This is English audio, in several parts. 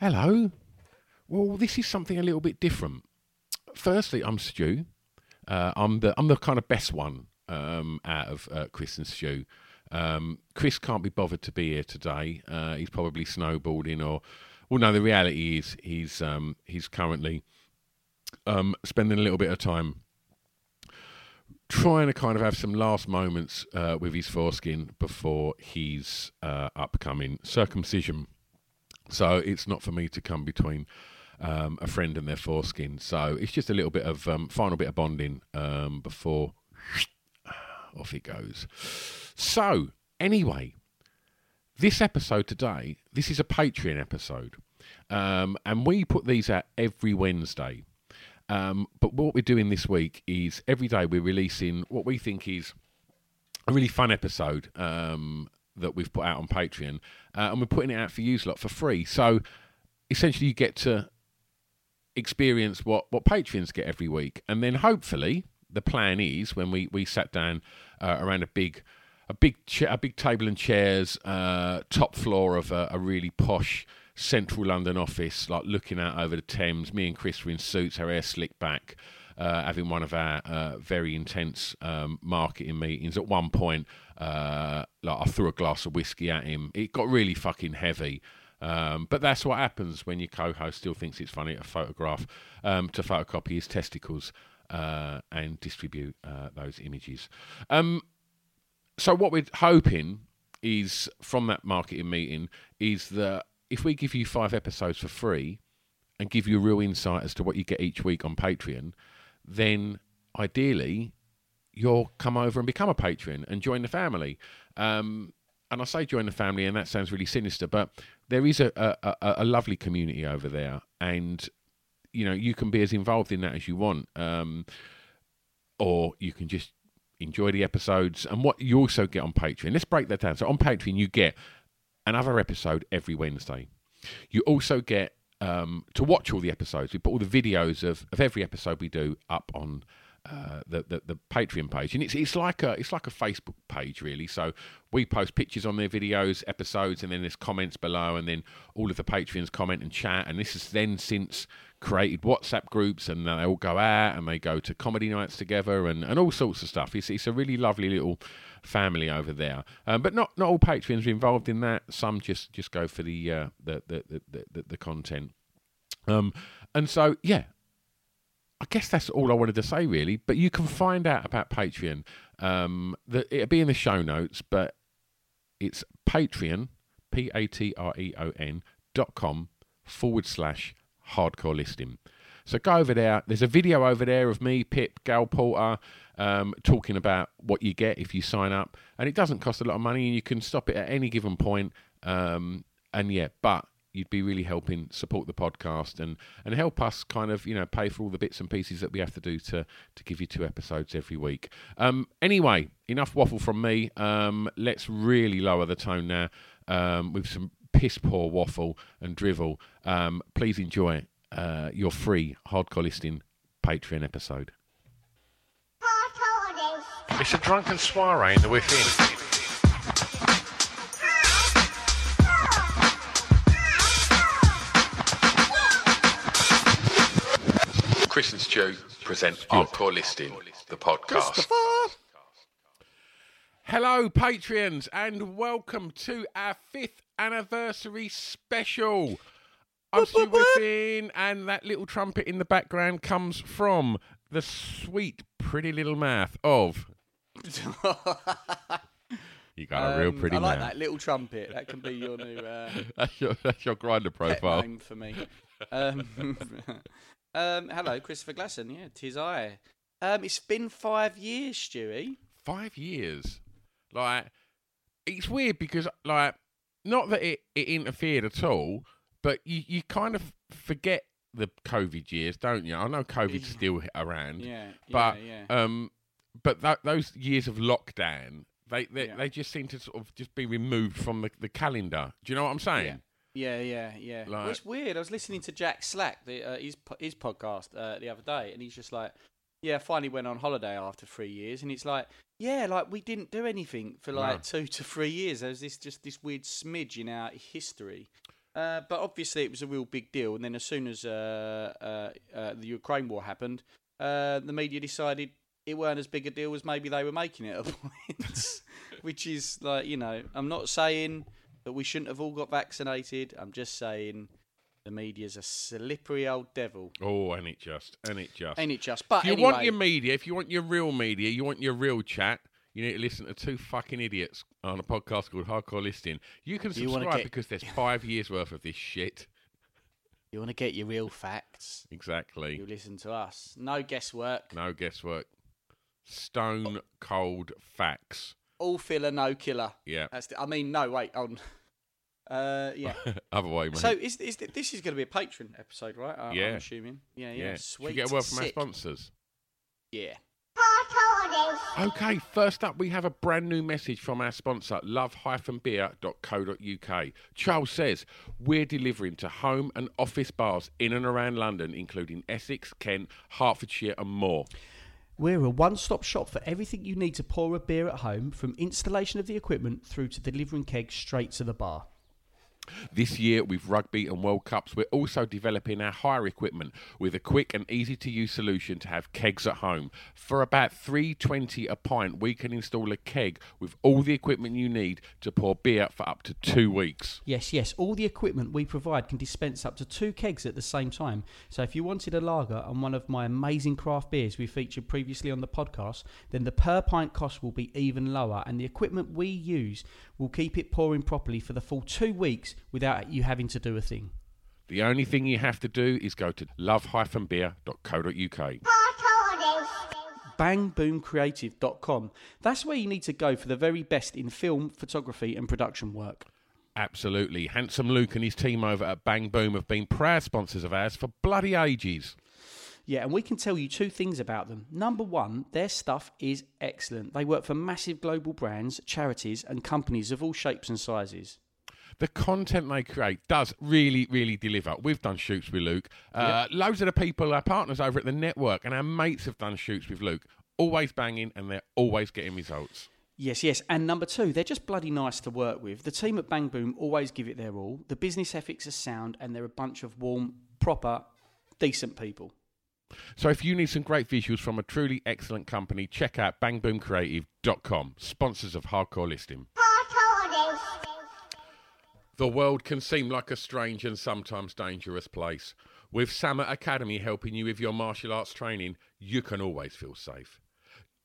Hello. Well, this is something a little bit different. Firstly, I'm Stu. I'm the kind of best one out of Chris and Stu. Chris can't be bothered to be here today. He's probably snowboarding, or well, no. The reality is he's currently spending a little bit of time trying to kind of have some last moments with his foreskin before his upcoming circumcision. So it's not for me to come between a friend and their foreskin. So it's just a little bit of final bit of bonding before off it goes. So anyway, this episode today, this is a Patreon episode. And we put these out every Wednesday. But what we're doing this week is every day we're releasing what we think is a really fun episode that we've put out on Patreon, and we're putting it out for you lot for free. So essentially you get to experience what Patreons get every week. And then hopefully the plan is when we sat down around a big table and chairs, top floor of a really posh central London office, like looking out over the Thames. Me and Chris were in suits, our hair slicked back, having one of our very intense marketing meetings. At one point, I threw a glass of whiskey at him. It got really fucking heavy. But that's what happens when your co-host still thinks it's funny to photograph, to photocopy his testicles and distribute those images. So what we're hoping is, from that marketing meeting, is that if we give you 5 episodes for free and give you a real insight as to what you get each week on Patreon, then ideally you'll come over and become a patron and join the family. And I say join the family, and that sounds really sinister, but there is a lovely community over there, and you know, you can be as involved in that as you want, or you can just enjoy the episodes. And what you also get on Patreon, let's break that down. So on Patreon, you get another episode every Wednesday. You also get to watch all the episodes. We put all the videos of every episode we do up on the Patreon page, and it's like a Facebook page, really. So we post pictures on their videos, episodes, and then there's comments below, and then all of the Patreons comment and chat. And this has then since created WhatsApp groups, and they all go out and they go to comedy nights together and all sorts of stuff. It's a really lovely little family over there. But not all Patreons are involved in that. Some just go for the content. And so yeah. I guess that's all I wanted to say, really. But you can find out about Patreon. It'll be in the show notes, but it's Patreon, patreon.com/hardcore listing. So go over there. There's a video over there of me, Pip Gal Porter, talking about what you get if you sign up. And it doesn't cost a lot of money, and you can stop it at any given point. But you'd be really helping support the podcast and help us kind of, you know, pay for all the bits and pieces that we have to do to give you 2 episodes every week. Anyway, enough waffle from me. Let's really lower the tone now with some piss poor waffle and drivel. Please enjoy your free Hardcore Listing Patreon episode. It's a drunken soiree in the within. Chris and Stu present Hardcore Listing, the podcast. Hello, Patreons, and welcome to our 5th anniversary special. I'm Stu Whiffin, and that little trumpet in the background comes from the sweet, pretty little mouth of... You got a real pretty mouth. I like that little trumpet. That can be your new... That's your grinder profile. Name for me. Hello, Christopher Glasson. Yeah, 'tis I. It's been 5 years, Stewie. 5 years. Like, it's weird because, like, not that it interfered at all, but you kind of forget the COVID years, don't you? I know COVID's still around, but those years of lockdown, they just seem to sort of just be removed from the calendar. Do you know what I'm saying? Yeah. Yeah. Like, well, it's weird. I was listening to Jack Slack, his podcast the other day, and he's just like, yeah, I finally went on holiday after 3 years, and it's like, yeah, like we didn't do anything for like 2 to 3 years. There was this weird smidge in our history, but obviously it was a real big deal. And then as soon as the Ukraine war happened, the media decided it weren't as big a deal as maybe they were making it at points, which is like, you know, I'm not saying that we shouldn't have all got vaccinated. I'm just saying. The media's a slippery old devil. Oh, ain't it just. But if you want your media, if you want your real media, you want your real chat, you need to listen to two fucking idiots on a podcast called Hardcore Listing. You can subscribe because there's 5 years worth of this shit. You want to get your real facts. Exactly. You listen to us. No guesswork. Stone cold facts. All filler, no killer. Yeah. Other way, mate. So this is going to be a Patreon episode, right? I'm assuming. Yeah. Sweet. Should we get a word from our sponsors? Yeah. Okay, first up, we have a brand new message from our sponsor, love-beer.co.uk. Charles says, we're delivering to home and office bars in and around London, including Essex, Kent, Hertfordshire and more. We're a one-stop shop for everything you need to pour a beer at home, from installation of the equipment through to delivering kegs straight to the bar. This year, with rugby and World Cups, we're also developing our hire equipment with a quick and easy-to-use solution to have kegs at home. For about $3.20 a pint, we can install a keg with all the equipment you need to pour beer for up to 2 weeks. Yes, all the equipment we provide can dispense up to 2 kegs at the same time. So if you wanted a lager and one of my amazing craft beers we featured previously on the podcast, then the per-pint cost will be even lower, and the equipment we use will keep it pouring properly for the full 2 weeks without you having to do a thing. The only thing you have to do is go to love-beer.co.uk. Bangboomcreative.com. That's where you need to go for the very best in film, photography and production work. Absolutely. Handsome Luke and his team over at Bang Boom have been proud sponsors of ours for bloody ages. Yeah, and we can tell you 2 things about them. Number 1, their stuff is excellent. They work for massive global brands, charities and companies of all shapes and sizes. The content they create does really, really deliver. We've done shoots with Luke. Loads of the people, our partners over at the network and our mates have done shoots with Luke. Always banging and they're always getting results. Yes. And number 2, they're just bloody nice to work with. The team at Bang Boom always give it their all. The business ethics are sound and they're a bunch of warm, proper, decent people. So if you need some great visuals from a truly excellent company, check out bangboomcreative.com, sponsors of Hardcore Listing. The world can seem like a strange and sometimes dangerous place. With Sama Academy helping you with your martial arts training, you can always feel safe.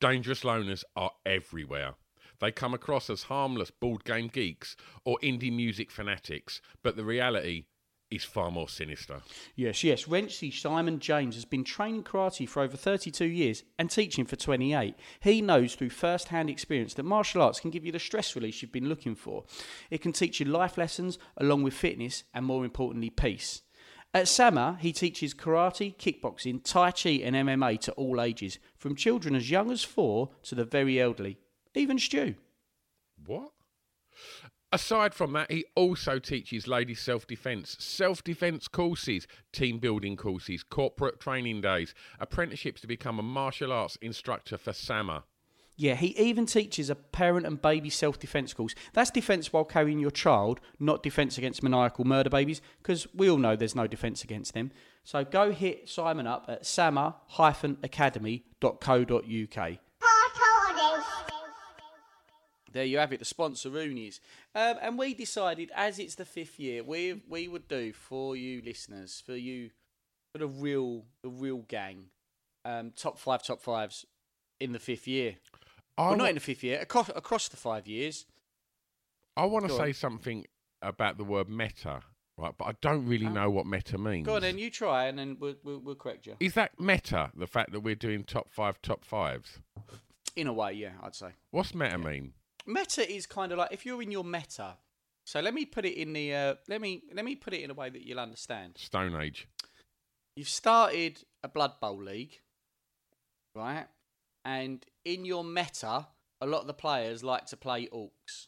Dangerous loners are everywhere. They come across as harmless board game geeks or indie music fanatics, but the reality is far more sinister. Yes. Wrenchley Simon James has been training karate for over 32 years and teaching for 28. He knows through first-hand experience that martial arts can give you the stress release you've been looking for. It can teach you life lessons along with fitness and, more importantly, peace. At Sama, he teaches karate, kickboxing, tai chi and MMA to all ages, from children as young as 4 to the very elderly, even Stu. What? Aside from that, he also teaches ladies self-defence courses, team-building courses, corporate training days, apprenticeships to become a martial arts instructor for Sama. Yeah, he even teaches a parent and baby self-defence course. That's defence while carrying your child, not defence against maniacal murder babies, because we all know there's no defence against them. So go hit Simon up at sama-academy.co.uk. There you have it, the sponsoroonies. And we decided, as it's the fifth year, we would do for you listeners, for you, for the real gang, top fives in the fifth year. Not in the fifth year, across the 5 years. I want to say something about the word meta, right? But I don't really know what meta means. Go on then, you try and then we'll correct you. Is that meta, the fact that we're doing top fives? In a way, yeah, I'd say. What's meta mean? Meta is kind of like if you're in your meta. So let me put it in the let me put it in a way that you'll understand. Stone Age. You've started a Blood Bowl league, right? And in your meta, a lot of the players like to play orcs.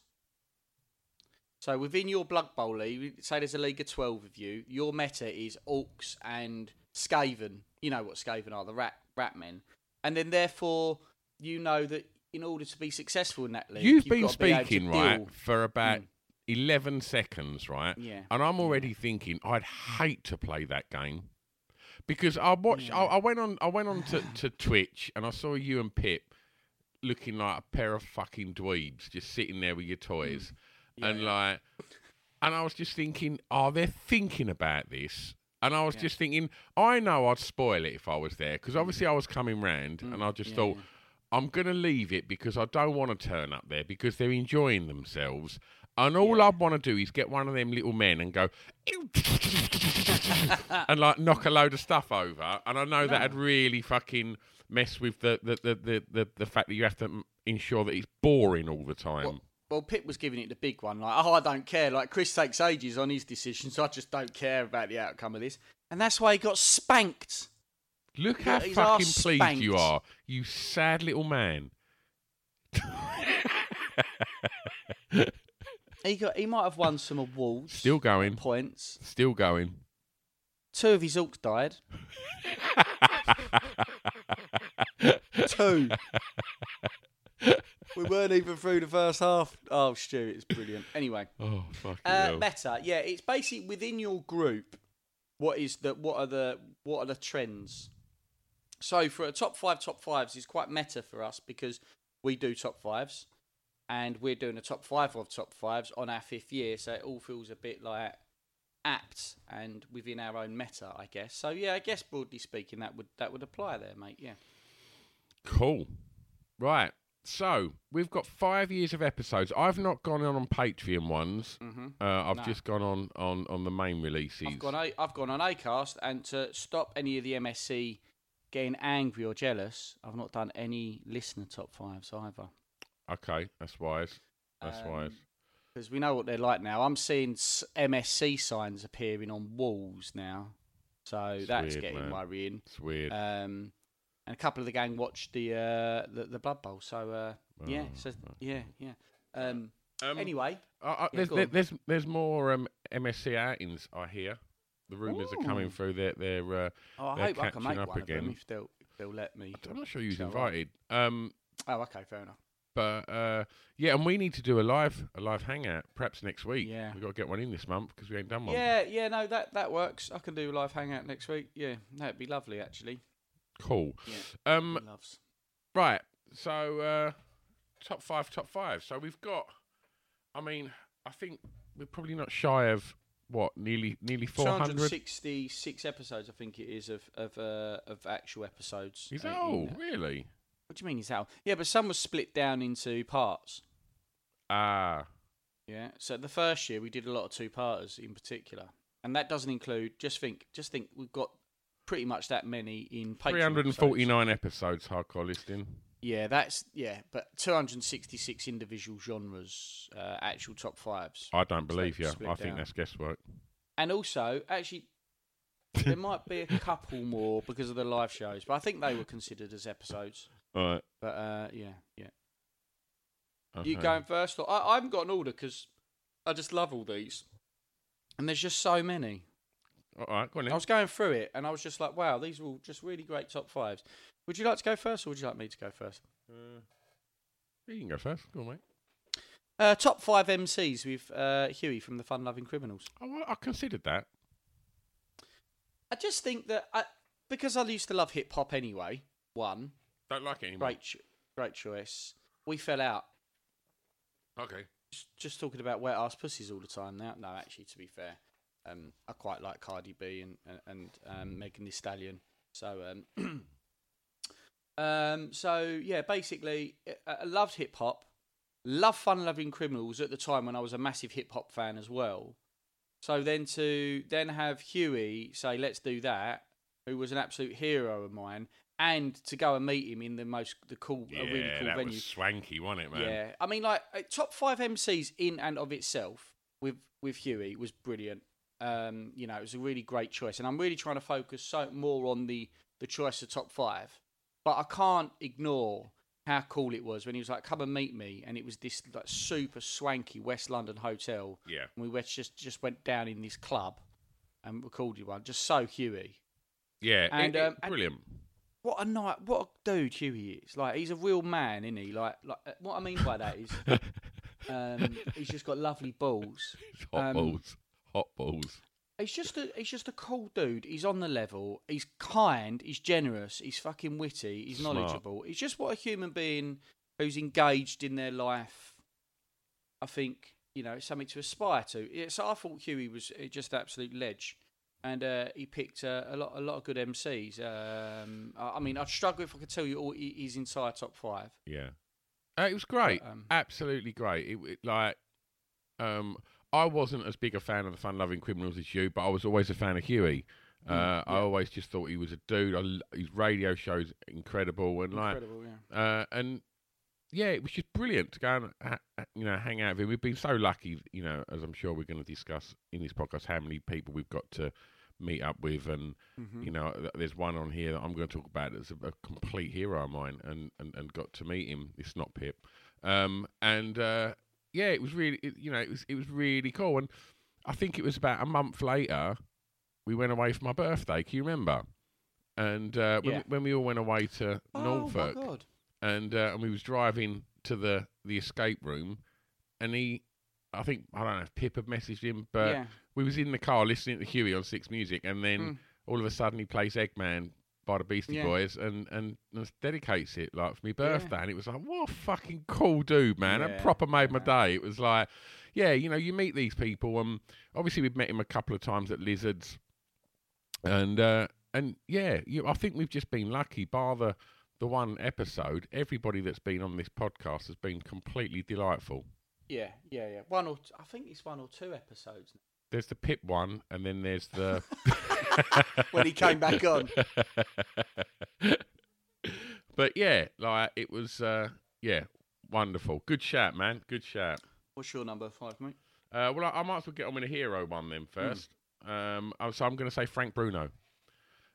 So within your Blood Bowl league, say there's a league of 12 of you. Your meta is orcs and Skaven. You know what Skaven are, the rat men, and then therefore you know that. In order to be successful in that league, you've been speaking, right, for about 11 seconds, right? Yeah. And I'm already thinking I'd hate to play that game because I watched. Yeah. I went on to Twitch and I saw you and Pip looking like a pair of fucking dweebs just sitting there with your toys, and I was just thinking, oh, they're thinking about this. And I was just thinking, I know I'd spoil it if I was there because obviously I was coming round and I just thought. I'm going to leave it because I don't want to turn up there because they're enjoying themselves. And all I want to do is get one of them little men and go and like knock a load of stuff over. And I know that'd really fucking mess with the fact that you have to ensure that it's boring all the time. Well, Pip was giving it the big one. Like, oh, I don't care. Like, Chris takes ages on his decisions. So I just don't care about the outcome of this. And that's why he got spanked. Look how fucking pleased you are, you sad little man. He might have won some awards. Still going. Points. Still going. Two of his orcs died. Two. We weren't even through the first half. Oh, Stu, it's brilliant. Anyway. Oh, fucking hell. Meta. Yeah, it's basically within your group. What are the trends? So for a top fives is quite meta for us because we do top fives and we're doing a top five of top fives on our fifth year. So it all feels a bit like apt and within our own meta, I guess. So, yeah, I guess broadly speaking, that would apply there, mate. Yeah. Cool. Right. So we've got 5 years of episodes. I've not gone on Patreon ones. Mm-hmm. I've just gone on the main releases. I've gone on Acast, and to stop any of the MSC getting angry or jealous, I've not done any listener top fives either. Okay, that's wise. Because we know what they're like now. I'm seeing MSC signs appearing on walls now, so that's getting worrying. It's weird. And a couple of the gang watched the Blood Bowl. So, anyway. There's more MSC outings, I hear. The rumours are coming through. I hope I can make one again. Of them if they'll let me. I'm not sure you was invited. Okay, fair enough. But, and we need to do a live hangout perhaps next week. Yeah. We've got to get one in this month because we ain't done one. Yeah, no, that works. I can do a live hangout next week. Yeah, that'd be lovely, actually. Cool. Yeah, right. So, top five. So we've got. I mean, I think we're probably not shy of what nearly 400. 266 episodes. I think it is of actual episodes. Is that all? Really? What do you mean? Is that all? Yeah, but some was split down into parts. Ah. Yeah. So the first year we did a lot of two-parters in particular, and that doesn't include. Just think. We've got. Pretty much that many in Patreon. 349 episodes, Hardcore Listing. Yeah, but 266 individual genres, actual top fives. I don't believe you. I think that's guesswork. And also, actually, there might be a couple more because of the live shows, but I think they were considered as episodes. All right. But, yeah. Okay. You going first? I haven't got an order because I just love all these. And there's just so many. All right, go on then. I was going through it, and I was just like, wow, these are all just really great top fives. Would you like to go first, or would you like me to go first? You can go first. Go on, mate. Top five MCs with Huey from the Fun Loving Criminals. Oh, well, I considered that. I just think that, because I used to love hip-hop anyway, one. Don't like it anymore. Great choice. We fell out. Okay. Just talking about wet ass pussies all the time now. No, actually, to be fair, I quite like Cardi B and Megan Thee Stallion. So, so yeah, basically, I loved hip hop. Loved Fun Loving Criminals at the time when I was a massive hip hop fan as well. So then to then have Huey say, let's do that, who was an absolute hero of mine, and to go and meet him in a really cool venue. Yeah, was swanky, wasn't it, man? Yeah, I mean, like, top five MCs in and of itself with Huey was brilliant. You know, it was a really great choice, and I'm really trying to focus more on the choice of top five. But I can't ignore how cool it was when he was like, come and meet me, and it was this like super swanky West London hotel. Yeah. And we went, just went down in this club and recorded one. Just so Huey. Yeah, and brilliant. And what a night, what a dude Huey is. Like, he's a real man, isn't he? Like what I mean by that is he's just got lovely balls. Hot balls. He's just a cool dude. He's on the level. He's kind. He's generous. He's fucking witty. He's knowledgeable. He's just what a human being who's engaged in their life. I think, you know, it's something to aspire to. So I thought Huey was just absolute ledge, and he picked a lot of good MCs. I mean, I'd struggle if I could tell you all his entire top five. Yeah, it was great. But, absolutely great. I wasn't as big a fan of the Fun Loving Criminals as you, but I was always a fan of Huey. Yeah. I always just thought he was a dude. His radio show's incredible, and it was just brilliant to go and hang out with him. We've been so lucky, you know, as I'm sure we're going to discuss in this podcast, how many people we've got to meet up with, and you know, there's one on here that I'm going to talk about that's a complete hero of mine, and got to meet him. It's not Pip, Yeah, it was really, it was really cool, and I think it was about a month later we went away for my birthday. Can you remember? And when we all went away to Norfolk, my God. And we was driving to the escape room, and I don't know if Pip had messaged him, but we was in the car listening to Huey on Six Music, and then all of a sudden he plays Eggman by the Beastie Boys and dedicates it like for my birthday, and it was like, what a fucking cool dude, man. It proper made my day. It was like, yeah, you know, you meet these people, and obviously we've met him a couple of times at Lizards, and I think we've just been lucky. Bar the one episode, everybody that's been on this podcast has been completely delightful. Yeah. I think it's one or two episodes now. There's the Pip one, and then there's the... when he came back on. But yeah, like, it was, wonderful. Good shout, man. Good shout. What's your number five, mate? Well, I might as well get on with a hero one then first. So I'm going to say Frank Bruno.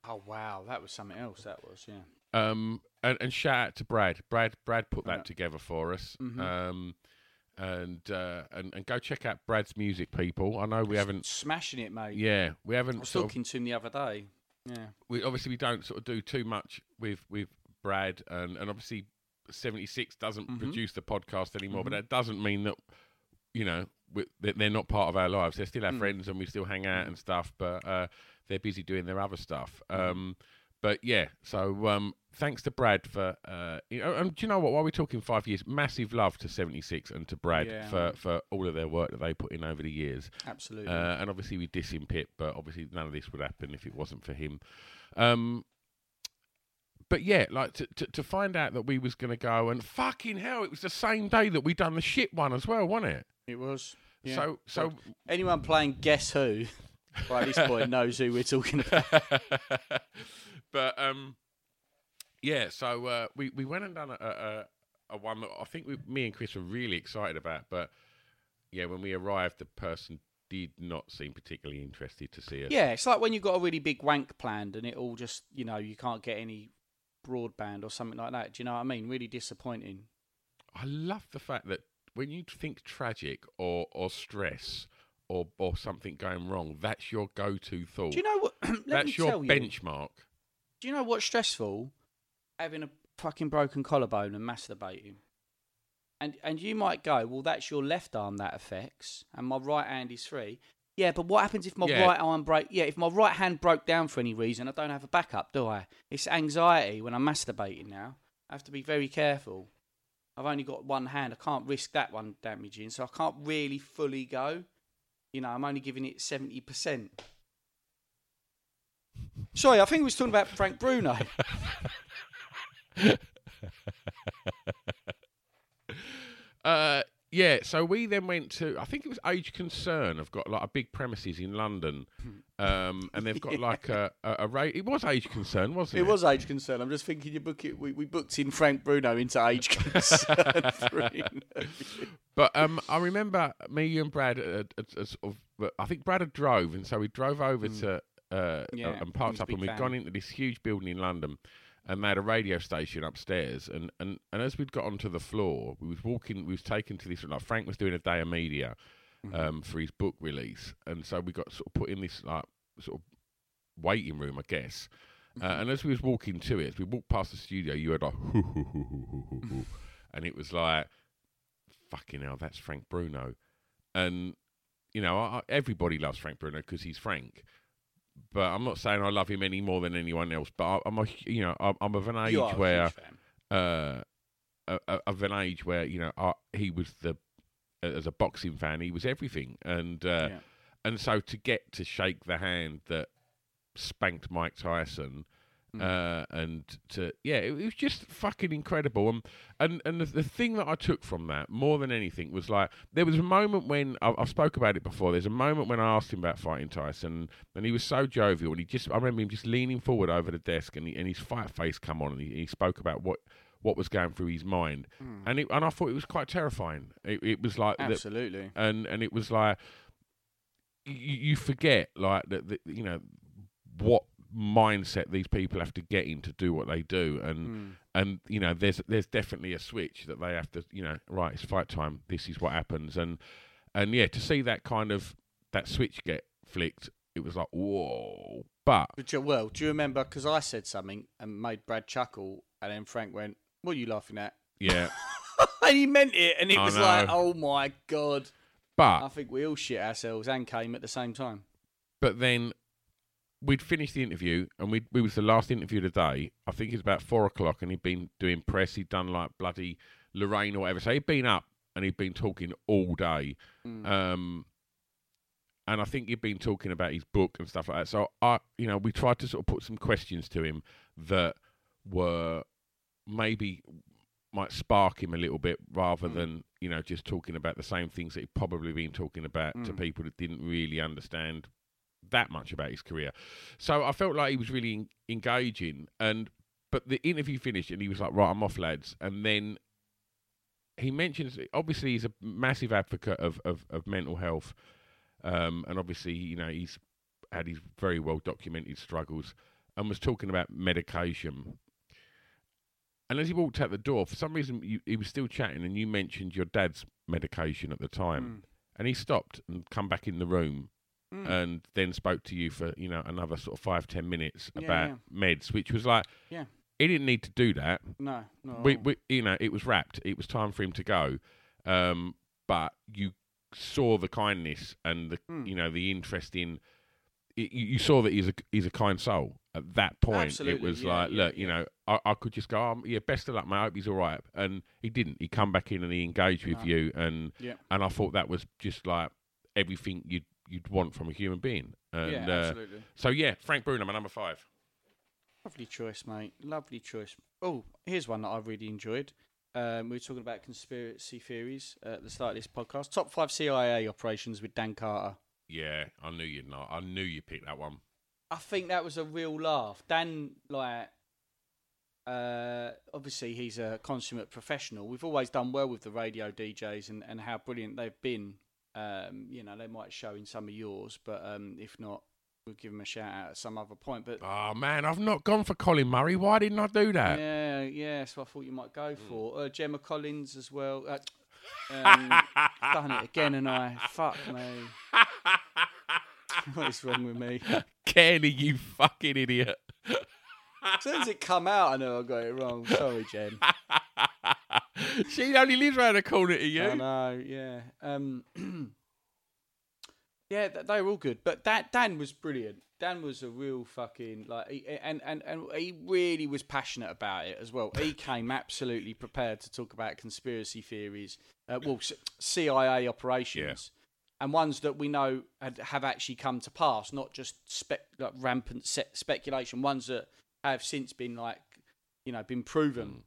Oh, wow. That was something else, that was, yeah. And shout out to Brad. Brad put that together for us. And go check out Brad's music, people. I know we haven't... Smashing it, mate. Yeah, we haven't... I was talking to him the other day. Yeah. We don't sort of do too much with Brad, and obviously 76 doesn't produce the podcast anymore, but that doesn't mean that, you know, they're not part of our lives. They're still our friends, and we still hang out and stuff, but they're busy doing their other stuff. So thanks to Brad for, and do you know what, while we're talking 5 years, massive love to 76 and to Brad for all of their work that they put in over the years. Absolutely. And obviously we diss him, Pip, but obviously none of this would happen if it wasn't for him. But yeah, like to find out that we was going to go, and fucking hell, it was the same day that we done the shit one as well, wasn't it? It was. Yeah. So anyone playing Guess Who by this point knows who we're talking about. But, we went and done a one that I think me and Chris were really excited about. But, yeah, when we arrived, the person did not seem particularly interested to see us. Yeah, it's like when you've got a really big wank planned and it all just, you know, you can't get any broadband or something like that. Do you know what I mean? Really disappointing. I love the fact that when you think tragic or stress... Or something going wrong, that's your go-to thought. Do you know what? That's your benchmark. Do you know what's stressful? Having a fucking broken collarbone and masturbating. And you might go, well, that's your left arm that affects, and my right hand is free. Yeah, but what happens if my right arm break? Yeah, if my right hand broke down for any reason, I don't have a backup, do I? It's anxiety when I'm masturbating now. I have to be very careful. I've only got one hand. I can't risk that one damaging, so I can't really fully go. You know, I'm only giving it 70%. Sorry, I think we was talking about Frank Bruno. Yeah, so we then went to, I think it was Age Concern. I've got like a big premises in London, and they've got like a rate. It was Age Concern, wasn't it? It was Age Concern. I'm just thinking you book it. We booked in Frank Bruno into Age Concern. But I remember me and Brad, I think Brad had drove, and so we drove over to and parked up, and we'd gone into this huge building in London. And they had a radio station upstairs, and as we'd got onto the floor, we was taken to this, like Frank was doing a day of media for his book release, and so we got sort of put in this like sort of waiting room, I guess. And as we was walking to it, as we walked past the studio, you heard like hoo, hoo, hoo, hoo, hoo, hoo, hoo. And it was like, fucking hell, that's Frank Bruno. And you know, everybody loves Frank Bruno because he's Frank. But I'm not saying I love him any more than anyone else. But I'm of an age where, you know, he was as a boxing fan, he was everything, and so to get to shake the hand that spanked Mike Tyson, it was just fucking incredible. And the thing that I took from that more than anything was like, there was a moment when I've spoke about it before. There's a moment when I asked him about fighting Tyson, and he was so jovial, and I remember him just leaning forward over the desk, and his fight face come on, and he spoke about what was going through his mind, and I thought it was quite terrifying. It was like absolutely, and it was like you forget like that you know what mindset these people have to get in to do what they do, and you know there's definitely a switch that they have to, you know, right, it's fight time, this is what happens, and yeah, to see that kind of that switch get flicked, it was like whoa. But do you remember, because I said something and made Brad chuckle, and then Frank went, what are you laughing at? Yeah. And he meant it, and I was know. Like, oh my god. But I think we all shit ourselves and came at the same time. But then we'd finished the interview, and we was the last interview of the day. I think it's about 4:00, and he'd been doing press. He'd done like bloody Lorraine or whatever. So he'd been up and he'd been talking all day. And I think he'd been talking about his book and stuff like that. So we tried to sort of put some questions to him that were maybe might spark him a little bit, rather than, you know, just talking about the same things that he'd probably been talking about to people that didn't really understand that much about his career. So I felt like he was really engaging, but the interview finished and he was like, right, I'm off, lads. And then he mentions, obviously he's a massive advocate of mental health, and obviously, you know, he's had his very well documented struggles, and was talking about medication. And as he walked out the door, for some reason he was still chatting, and you mentioned your dad's medication at the time, and he stopped and come back in the room. And then spoke to you for, you know, another sort of 5-10 minutes about meds, which was like, he didn't need to do that. No, no. We you know, it was wrapped. It was time for him to go. But you saw the kindness and the, you know, the interest in. You saw that he's a kind soul. At that point, absolutely, it was like, look, you know, I could just go, oh, yeah, best of luck, mate. I hope he's all right. And he didn't. He come back in and he engaged with you, and I thought that was just like everything you'd want from a human being. And, absolutely. So, yeah, Frank Bruno, my number 5. Lovely choice, mate. Lovely choice. Oh, here's one that I really enjoyed. We were talking about conspiracy theories at the start of this podcast. Top 5 CIA operations with Dan Carter. Yeah, I knew you'd not. I knew you'd pick that one. I think that was a real laugh. Dan, like, obviously he's a consummate professional. We've always done well with the radio DJs and how brilliant they've been. You know, they might show in some of yours, but if not, we'll give them a shout out at some other point. But oh man, I've not gone for Colin Murray. Why didn't I do that? Yeah, that's what I thought you might go for. Gemma Collins as well. Done it again, and I fuck me. What is wrong with me? Kenny, you fucking idiot. As soon as it come out, I know I got it wrong. Sorry, Jen. She only lives around the corner to you. I know, yeah. They were all good. But Dan was brilliant. Dan was a real fucking, like, and he really was passionate about it as well. He came absolutely prepared to talk about conspiracy theories, CIA operations, and ones that we know have actually come to pass, not just rampant speculation, ones that have since been, like, you know, been proven.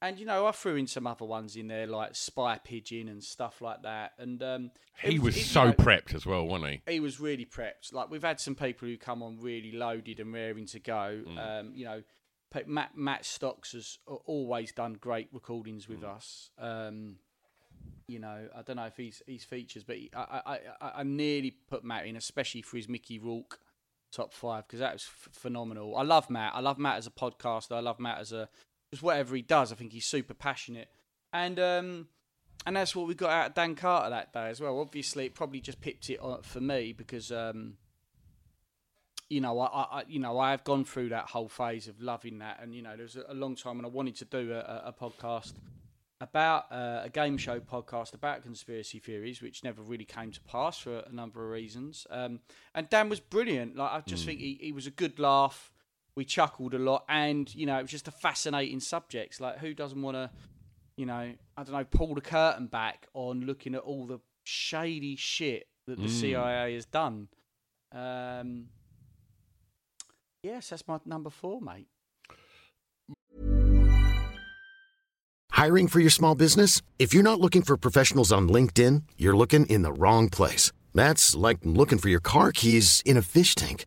And, you know, I threw in some other ones in there, like spy pigeon and stuff like that. And he was prepped as well, wasn't he? He was really prepped. Like, we've had some people who come on really loaded and raring to go. You know, Matt Stocks has always done great recordings with us. You know, I don't know if he's features, but I nearly put Matt in, especially for his Mickey Rourke top 5, because that was phenomenal. I love Matt. I love Matt as a podcaster. I love Matt as a... Because whatever he does, I think he's super passionate. And that's what we got out of Dan Carter that day as well. Obviously, it probably just pipped it on for me because, you know, I have gone through that whole phase of loving that. And, you know, there was a long time when I wanted to do a podcast about, a game show podcast about conspiracy theories, which never really came to pass for a number of reasons. And Dan was brilliant. Like, I just think he was a good laugh. We chuckled a lot, and, you know, it was just a fascinating subject. Like, who doesn't want to, you know, I don't know, pull the curtain back on looking at all the shady shit that the CIA has done. Yes, that's my number 4, mate. Hiring for your small business? If you're not looking for professionals on LinkedIn, you're looking in the wrong place. That's like looking for your car keys in a fish tank.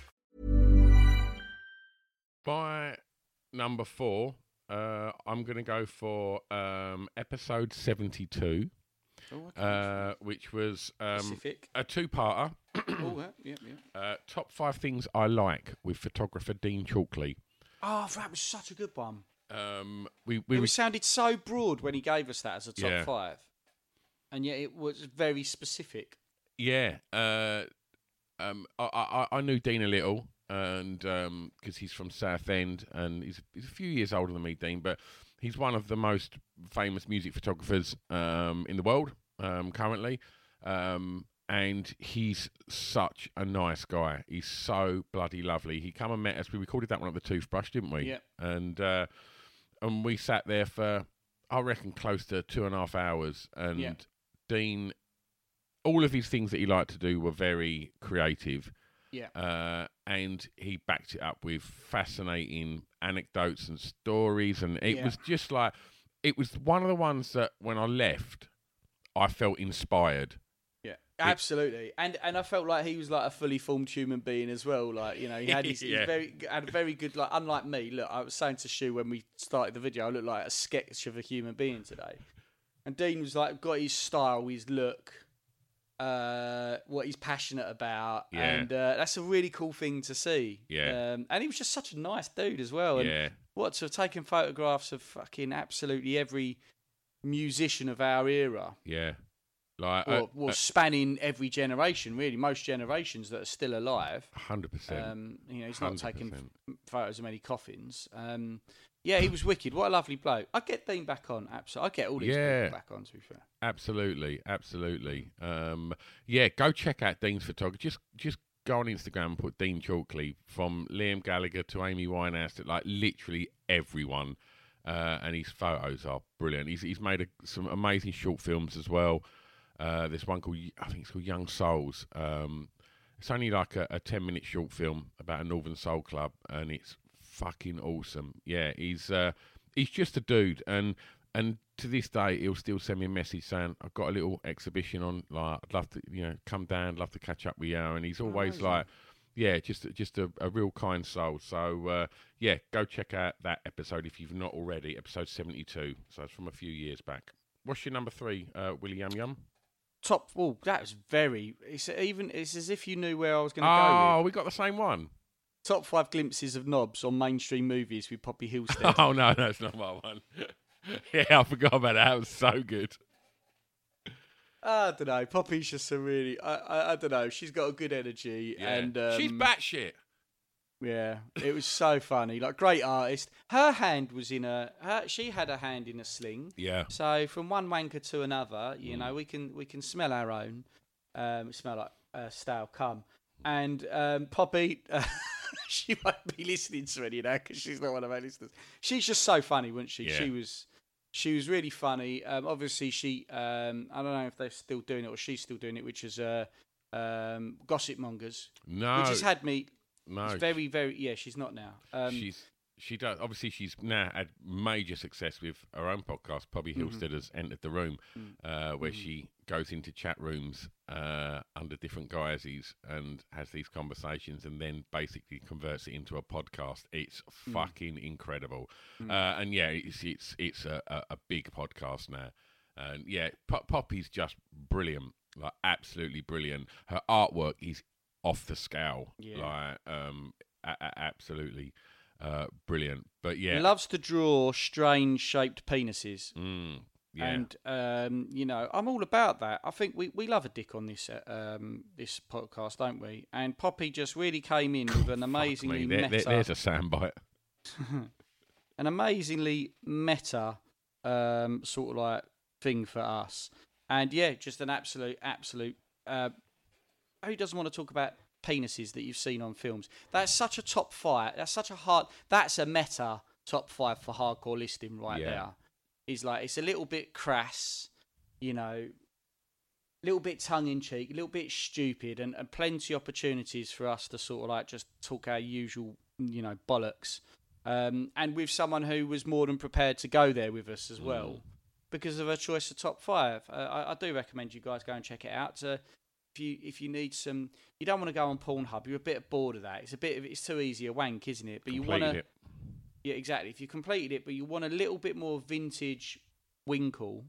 Bye. Number 4, I'm going to go for episode 72, which was a two-parter. Top 5 things I like with photographer Dean Chalkley. Oh, that was such a good one. It sounded so broad when he gave us that as a top 5, and yet it was very specific. Yeah. I knew Dean a little. And because he's from Southend, and he's a few years older than me, Dean, but he's one of the most famous music photographers in the world currently. And he's such a nice guy. He's so bloody lovely. He come and met us. We recorded that one at the Toothbrush, didn't we? Yeah. And we sat there for, I reckon, close to 2.5 hours. And Dean, all of his things that he liked to do were very creative. Yeah. And he backed it up with fascinating anecdotes and stories. And it was just like, it was one of the ones that when I left, I felt inspired. Yeah, absolutely. And I felt like he was like a fully formed human being as well. Like, you know, he had his very good, like, unlike me, look, I was saying to Stu when we started the video, I looked like a sketch of a human being today. And Dean was like, got his style, his look. What he's passionate about, and that's a really cool thing to see. Yeah, and he was just such a nice dude as well. And what to have taken photographs of fucking absolutely every musician of our era. Yeah, like or spanning every generation, really, most generations that are still alive. 100%. You know, he's not taking photos of many coffins. Yeah, he was wicked. What a lovely bloke. I'd get Dean back on. Absolutely. I'd get all these people back on, to be fair. Absolutely. Absolutely. Yeah, go check out Dean's photography. Just go on Instagram and put Dean Chalkley, from Liam Gallagher to Amy Winehouse to, like, literally everyone. And his photos are brilliant. He's made some amazing short films as well. This one called, I think it's called Young Souls. It's only like a 10-minute short film about a Northern Soul Club, and it's fucking awesome. Yeah, he's just a dude, and to this day he'll still send me a message saying, I've got a little exhibition on, like, I'd love to, you know, come down, love to catch up with you. And he's always like, yeah, just a real kind soul. So yeah, go check out that episode if you've not already, episode 72. So it's from a few years back. What's your number 3, Willie Yum Yum? Top. Oh, that was very. It's as if you knew where I was going to go. Oh, we got the same one. Top 5 glimpses of knobs on mainstream movies with Poppy Hillstead. Oh no, that's not my one. Yeah, I forgot about that. That was so good. I don't know. Poppy's just a really. I don't know. She's got a good energy, and she's batshit. Yeah, it was so funny. Like, great artist. Her hand was in a. She had her hand in a sling. Yeah. So from one wanker to another, you know, we can smell our own. Smell like stale cum. And Poppy, she won't be listening to any of that because she's not one of our listeners. She's just so funny, wasn't she? Yeah. She was really funny. Obviously, she. I don't know if they're still doing it or she's still doing it, which is Gossip Mongers. No. Which has had me. No, it's very, very. Yeah, she's not now. She does. Obviously, she's now had major success with her own podcast. Poppy Hillstead has entered the room, where she goes into chat rooms under different guises and has these conversations, and then basically converts it into a podcast. It's fucking incredible. And yeah, it's a big podcast now. And yeah, Poppy's just brilliant, like absolutely brilliant. Her artwork is off the scale, like absolutely brilliant. But yeah, he loves to draw strange shaped penises, and you know, I'm all about that. I think we love a dick on this this podcast, don't we? And Poppy just really came in with an amazingly meta. There's a soundbite. An amazingly meta sort of like thing for us, and yeah, just an absolute. Who doesn't want to talk about penises that you've seen on films? That's such a top 5. That's such a hard. That's a meta top 5 for Hardcore Listing right there. It's like, it's a little bit crass, you know, a little bit tongue in cheek, a little bit stupid, and plenty opportunities for us to sort of like just talk our usual, you know, bollocks. And with someone who was more than prepared to go there with us as well, because of her choice of top 5. I do recommend you guys go and check it out. If you need some, you don't want to go on Pornhub. You're a bit bored of that. It's too easy a wank, isn't it? But completed you want to, yeah, exactly. If you completed it, but you want a little bit more vintage winkle,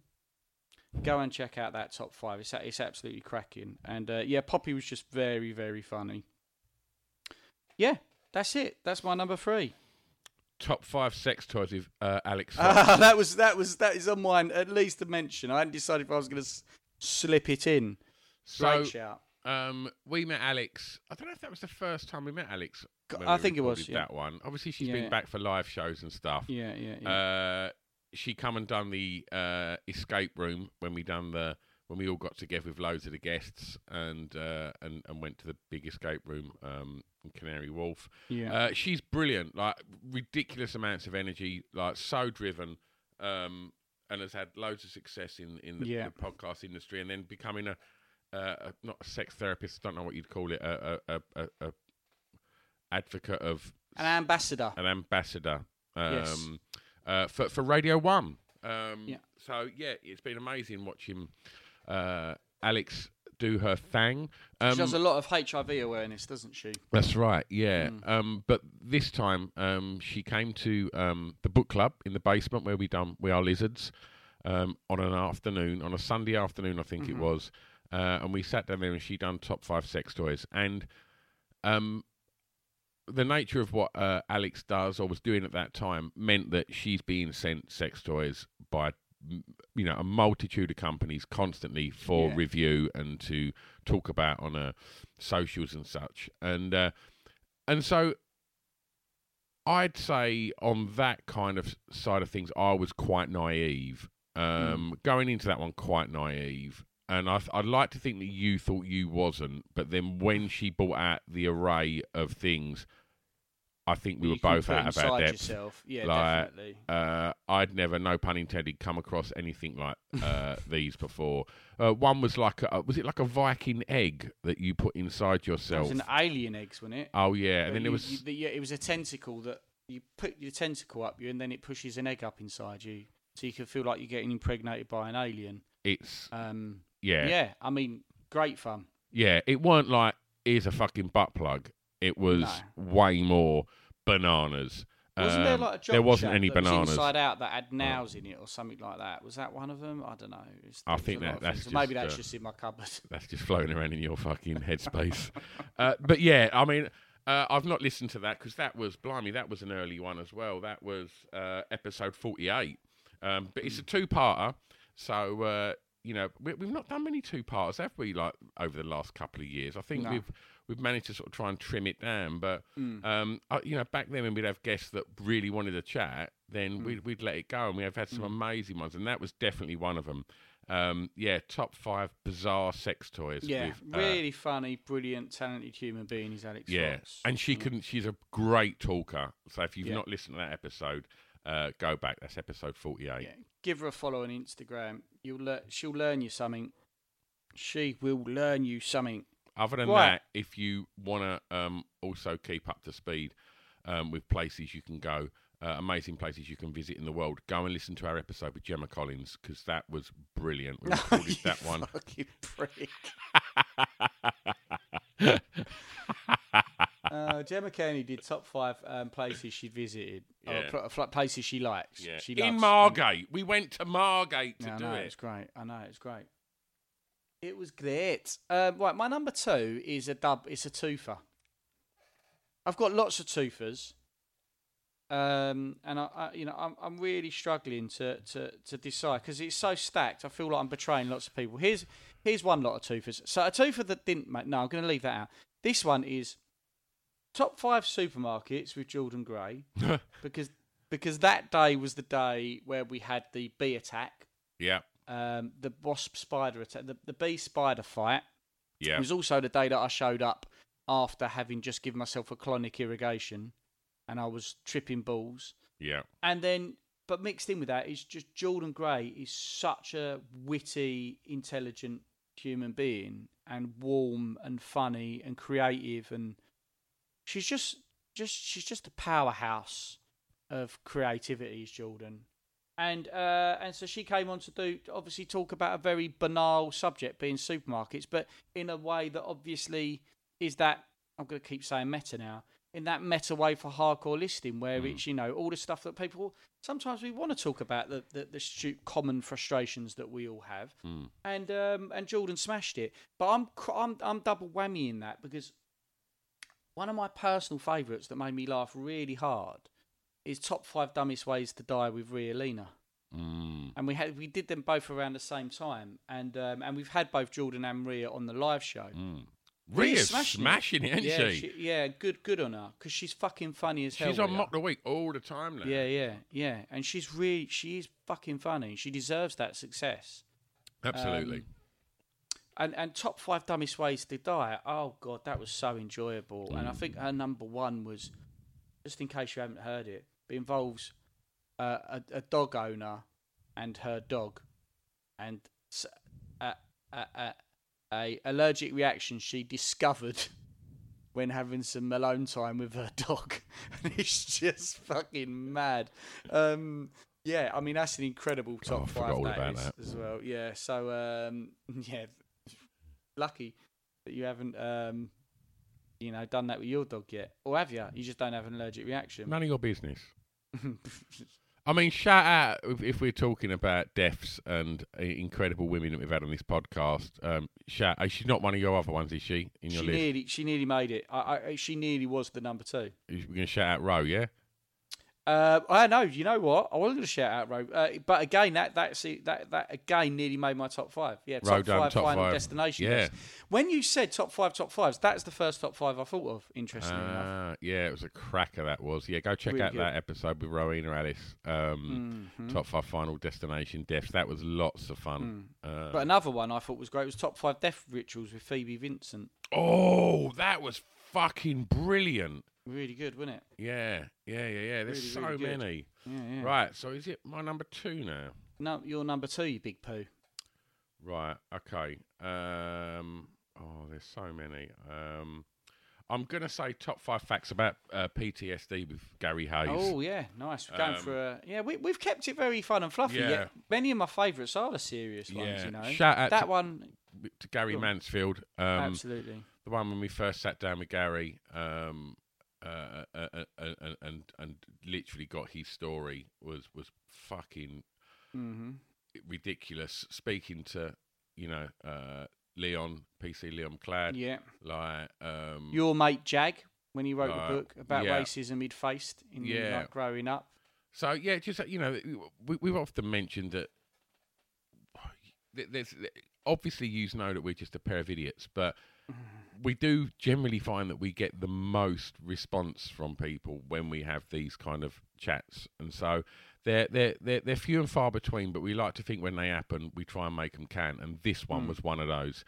go and check out that top 5. It's absolutely cracking. And yeah, Poppy was just very, very funny. Yeah, that's it. That's my number 3. Top 5 sex toys with Alex. That is on mine. At least a mention. I hadn't decided if I was going to slip it in. So we met Alex. I don't know if that was the first time we met Alex. I think it was that one. Obviously, she's been back for live shows and stuff. Yeah. She come and done the escape room when we all got together with loads of the guests and went to the big escape room in Canary Wharf. Yeah. She's brilliant. Like, ridiculous amounts of energy. Like, so driven. And has had loads of success in the podcast industry, and then becoming not a sex therapist, I don't know what you'd call it, a advocate of... An ambassador. An ambassador. Yes. For Radio 1. So, yeah, it's been amazing watching Alex do her thing. She does a lot of HIV awareness, doesn't she? That's right, yeah. But this time, she came to the book club in the basement where We Are Lizards on an afternoon, on a Sunday afternoon, I think it was. And we sat down there and she done top 5 sex toys. And the nature of what Alex does or was doing at that time meant that she's being sent sex toys by, you know, a multitude of companies constantly for review and to talk about on socials and such. And so I'd say on that kind of side of things, I was quite naive. Going into that one, quite naive. And I'd like to think that you thought you wasn't, but then when she brought out the array of things, I think we were both out of our depth. Yourself. Yeah, like, definitely. I'd never, no pun intended, come across anything like these before. One was like, was it like a Viking egg that you put inside yourself? It was an alien egg, wasn't it? Oh yeah, and then there was it was a tentacle that you put your tentacle up you, and then it pushes an egg up inside you, so you can feel like you're getting impregnated by an alien. It's yeah. I mean, great fun. Yeah, it weren't like here's a fucking butt plug. It was way more bananas. Wasn't there like a job? There wasn't any bananas. Was Inside Out that had nows in it or something like that. Was that one of them? I don't know. I think that's just, maybe that's just in my cupboard. That's just floating around in your fucking headspace. But yeah, I mean, I've not listened to that because that was blimey, that was an early one as well. That was episode 48. But it's a two-parter, so. You know, we've not done many two-parters, have we, like, over the last couple of years? I think we've managed to sort of try and trim it down. But, you know, back then when we'd have guests that really wanted to chat, then we'd let it go. And we have had some amazing ones, and that was definitely one of them. Yeah, top 5 bizarre sex toys. Yeah, with, really funny, brilliant, talented human being is Alex Fox. And she she's a great talker. So if you've not listened to that episode... go back. That's episode 48. Yeah. Give her a follow on Instagram. She'll learn you something. She will learn you something. Other than that, if you want to also keep up to speed with places you can go, amazing places you can visit in the world, go and listen to our episode with Gemma Collins because that was brilliant. We recorded that one. Fucking prick. Gemma Kearney did top 5 places she visited, places she likes. Yeah. She loves. In Margate. We went to Margate to do it. It was great. I know, it was great. It was great. Right, my number 2 is a dub. It's a twofer. I've got lots of twofers, and I'm really struggling to decide because it's so stacked. I feel like I'm betraying lots of people. Here's one lot of twofers. So a twofer that didn't make. No, I'm going to leave that out. This one is. Top 5 supermarkets with Jordan Gray because that day was the day where we had the bee attack. Yeah. The wasp spider attack, the bee spider fight. Yeah. It was also the day that I showed up after having just given myself a colonic irrigation and I was tripping balls. Yeah. And then, but mixed in with that is just Jordan Gray is such a witty, intelligent human being and warm and funny and creative and... She's just a powerhouse of creativity, is Jordan, and so she came on to do obviously talk about a very banal subject, being supermarkets, but in a way that obviously is that I'm going to keep saying meta now, in that meta way for hardcore listing, where it's all the stuff that people sometimes we want to talk about the stupid common frustrations that we all have, and Jordan smashed it, but I'm double whammying that because. One of my personal favourites that made me laugh really hard is Top 5 Dumbest Ways to Die with Ria Lina. And we did them both around the same time. And we've had both Jordan and Ria on the live show. Ria's smashing it, isn't she? Yeah, good on her, because she's fucking funny as hell. She's on Ria. Mock the Week all the time now. Yeah. And she is fucking funny. She deserves that success. Absolutely. And Top 5 Dumbest Ways to Die, oh, God, that was so enjoyable. And I think her number 1 was, just in case you haven't heard it, it involves a dog owner and her dog. And a allergic reaction she discovered when having some alone time with her dog. And it's just fucking mad. Yeah, I mean, that's an incredible top 5 that as well. Yeah, so, yeah. Lucky that you haven't, done that with your dog yet. Or have you? You just don't have an allergic reaction. None of your business. I mean, shout out, if we're talking about deaths and incredible women that we've had on this podcast, shout out. She's not one of your other ones, is she? In your list? She nearly made it. She nearly was the number 2. We're going to shout out Ro, yeah? I know. You know what? I wasn't going to shout out Road, but again, that again nearly made my top five. Yeah, top five. Destination. Yeah. List. When you said top fives, that's the first top five I thought of. Interestingly enough. Yeah, it was a cracker. That was. Yeah, go check really out good. That episode with Rowena Alice. Top five final destination deaths. That was lots of fun. But another one I thought was great was top five death rituals with Phoebe Vincent. Oh, that was fucking brilliant. Really good, wasn't it? Yeah. There's really, so many. Yeah. Right, so is it my number two now? No, you're number two, you big poo. Right, okay. There's so many. I'm going to say top five facts about PTSD with Gary Hayes. Oh, yeah, nice. We're going for a... Yeah, we've kept it very fun and fluffy. Yeah. Yet many of my favourites are the serious ones, you know. Shout out to Gary Mansfield. Absolutely. The one when we first sat down with Gary... and literally got his story was fucking ridiculous. Speaking to Leon, PC Leon Clad, your mate Jag when he wrote the book about racism he'd faced in growing up. So we've often mentioned that there's obviously that we're just a pair of idiots, but. We do generally find that we get the most response from people when we have these kind of chats, and so they're few and far between. But we like to think when they happen, we try and make them count, and this one was one of those.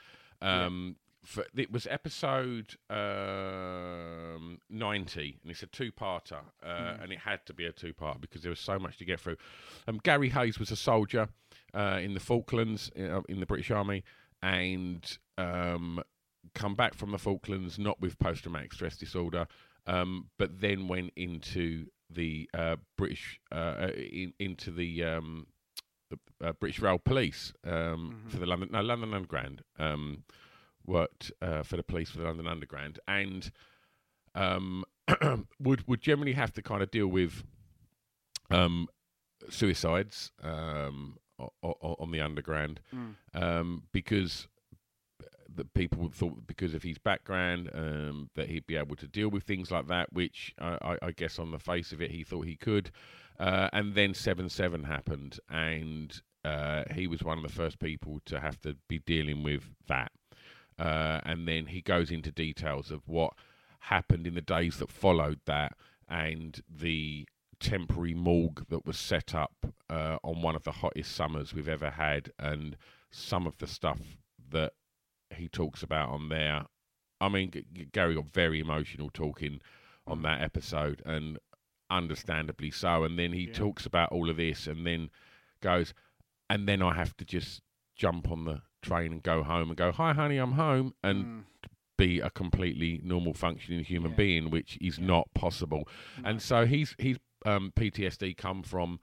It was episode 90, and it's a two-parter, and it had to be a two-parter because there was so much to get through. Gary Hayes was a soldier in the Falklands in the British Army, and come back from the Falklands, not with post-traumatic stress disorder, but then went into the British Rail Police for the London Underground. Worked for the police for the London Underground, and would generally have to kind of deal with suicides on the Underground because. That people thought because of his background that he'd be able to deal with things like that, which I guess on the face of it he thought he could. And then 7/7 happened, and he was one of the first people to have to be dealing with that. And then he goes into details of what happened in the days that followed that and the temporary morgue that was set up on one of the hottest summers we've ever had, and some of the stuff that he talks about on there. I mean, Gary got very emotional talking on that episode, and understandably so. And then he talks about all of this, and then goes, and then I have to just jump on the train and go home and go, "Hi, honey, I'm home," and be a completely normal functioning human being, which is not possible. No. And so he's PTSD come from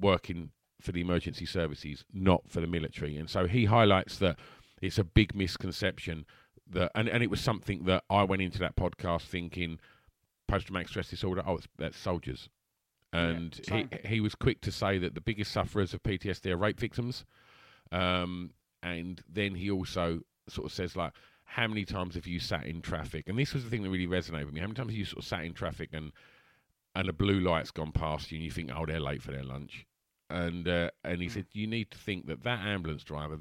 working for the emergency services, not for the military. And so he highlights that. It's a big misconception that, and it was something that I went into that podcast thinking post-traumatic stress disorder, that's soldiers. And he was quick to say that the biggest sufferers of PTSD are rape victims. And then he also sort of says, like, how many times have you sat in traffic? And this was the thing that really resonated with me. How many times have you sort of sat in traffic and a blue light's gone past you and you think, they're late for their lunch. And he said, you need to think that ambulance driver,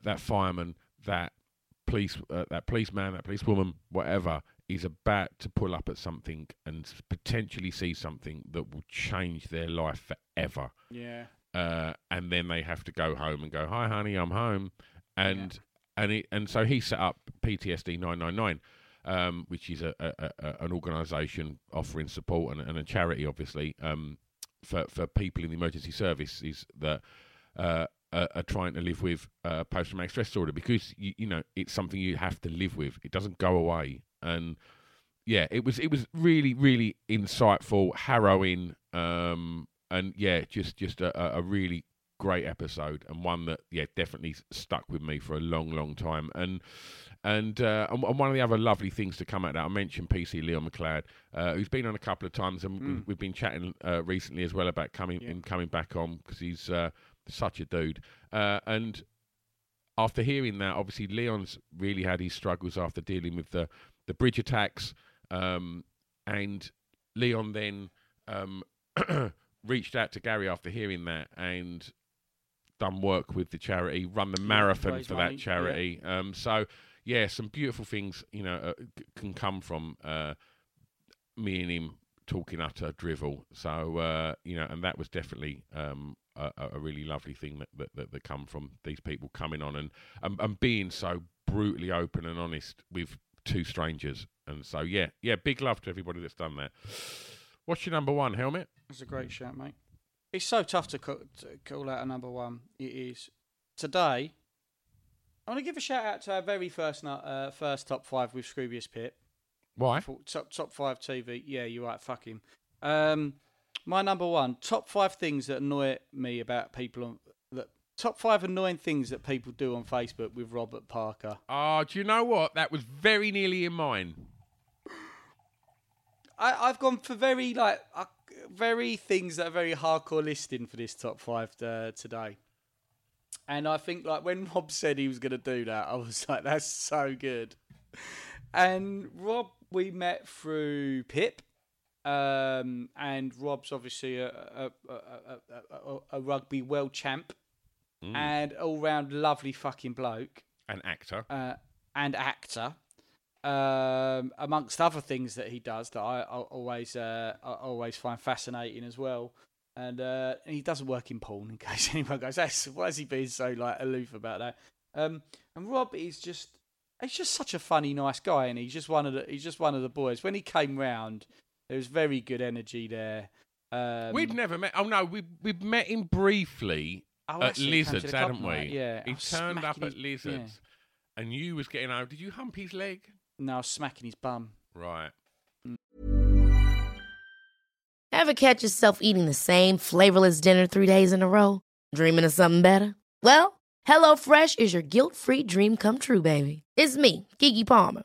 that fireman, that policeman, that policewoman, whatever, is about to pull up at something and potentially see something that will change their life forever. Yeah. And then they have to go home and go, "Hi, honey, I'm home." And so he set up PTSD 999, which is an organisation offering support and a charity, obviously, for people in the emergency services that. Are trying to live with post-traumatic stress disorder, because it's something you have to live with. It doesn't go away, and it was really, really insightful, harrowing, and just a really great episode, and one that definitely stuck with me for a long, long time. And one of the other lovely things to come out of that, I mentioned PC Leon McLeod, who's been on a couple of times, and we've been chatting recently as well about coming back on, because he's. Such a dude, and after hearing that, obviously Leon's really had his struggles after dealing with the bridge attacks, and Leon then reached out to Gary after hearing that and done work with the charity, run the marathon for that charity. Yeah. So, some beautiful things, you know, can come from me and him talking utter drivel. So, you know, and that was definitely a really lovely thing that come from these people coming on and being so brutally open and honest with two strangers. And so, yeah, big love to everybody that's done that. What's your number one, Helmet? That's a great shout, mate. It's so tough to call out a number one. It is. Today, I want to give a shout out to our very first top five with Scroobius Pip. Why? Top five TV. Yeah, you're right. Fuck him. My number one, top five things that annoy me about people top five annoying things that people do on Facebook with Robert Parker. Oh, do you know what? That was very nearly in mine. I've gone for very things that are very hardcore listing for this top five today. And I think when Rob said he was going to do that, I was like, that's so good. And Rob, we met through Pip, and Rob's obviously a rugby world champ and all-round lovely fucking bloke. An actor. Amongst other things that he does that I always find fascinating as well. And he doesn't work in porn, in case anyone goes, why is he being so aloof about that? And Rob is just... He's just such a funny, nice guy, and he's just one of the boys. When he came round, there was very good energy there. We'd never met. Oh no, we'd met him briefly at Lizards, hadn't we? Night. Yeah, he turned up at Lizards, and you was getting out. Did you hump his leg? No, I was smacking his bum. Right. Ever catch yourself eating the same flavorless dinner 3 days in a row, dreaming of something better? Well, HelloFresh is your guilt-free dream come true, baby. It's me, Keke Palmer.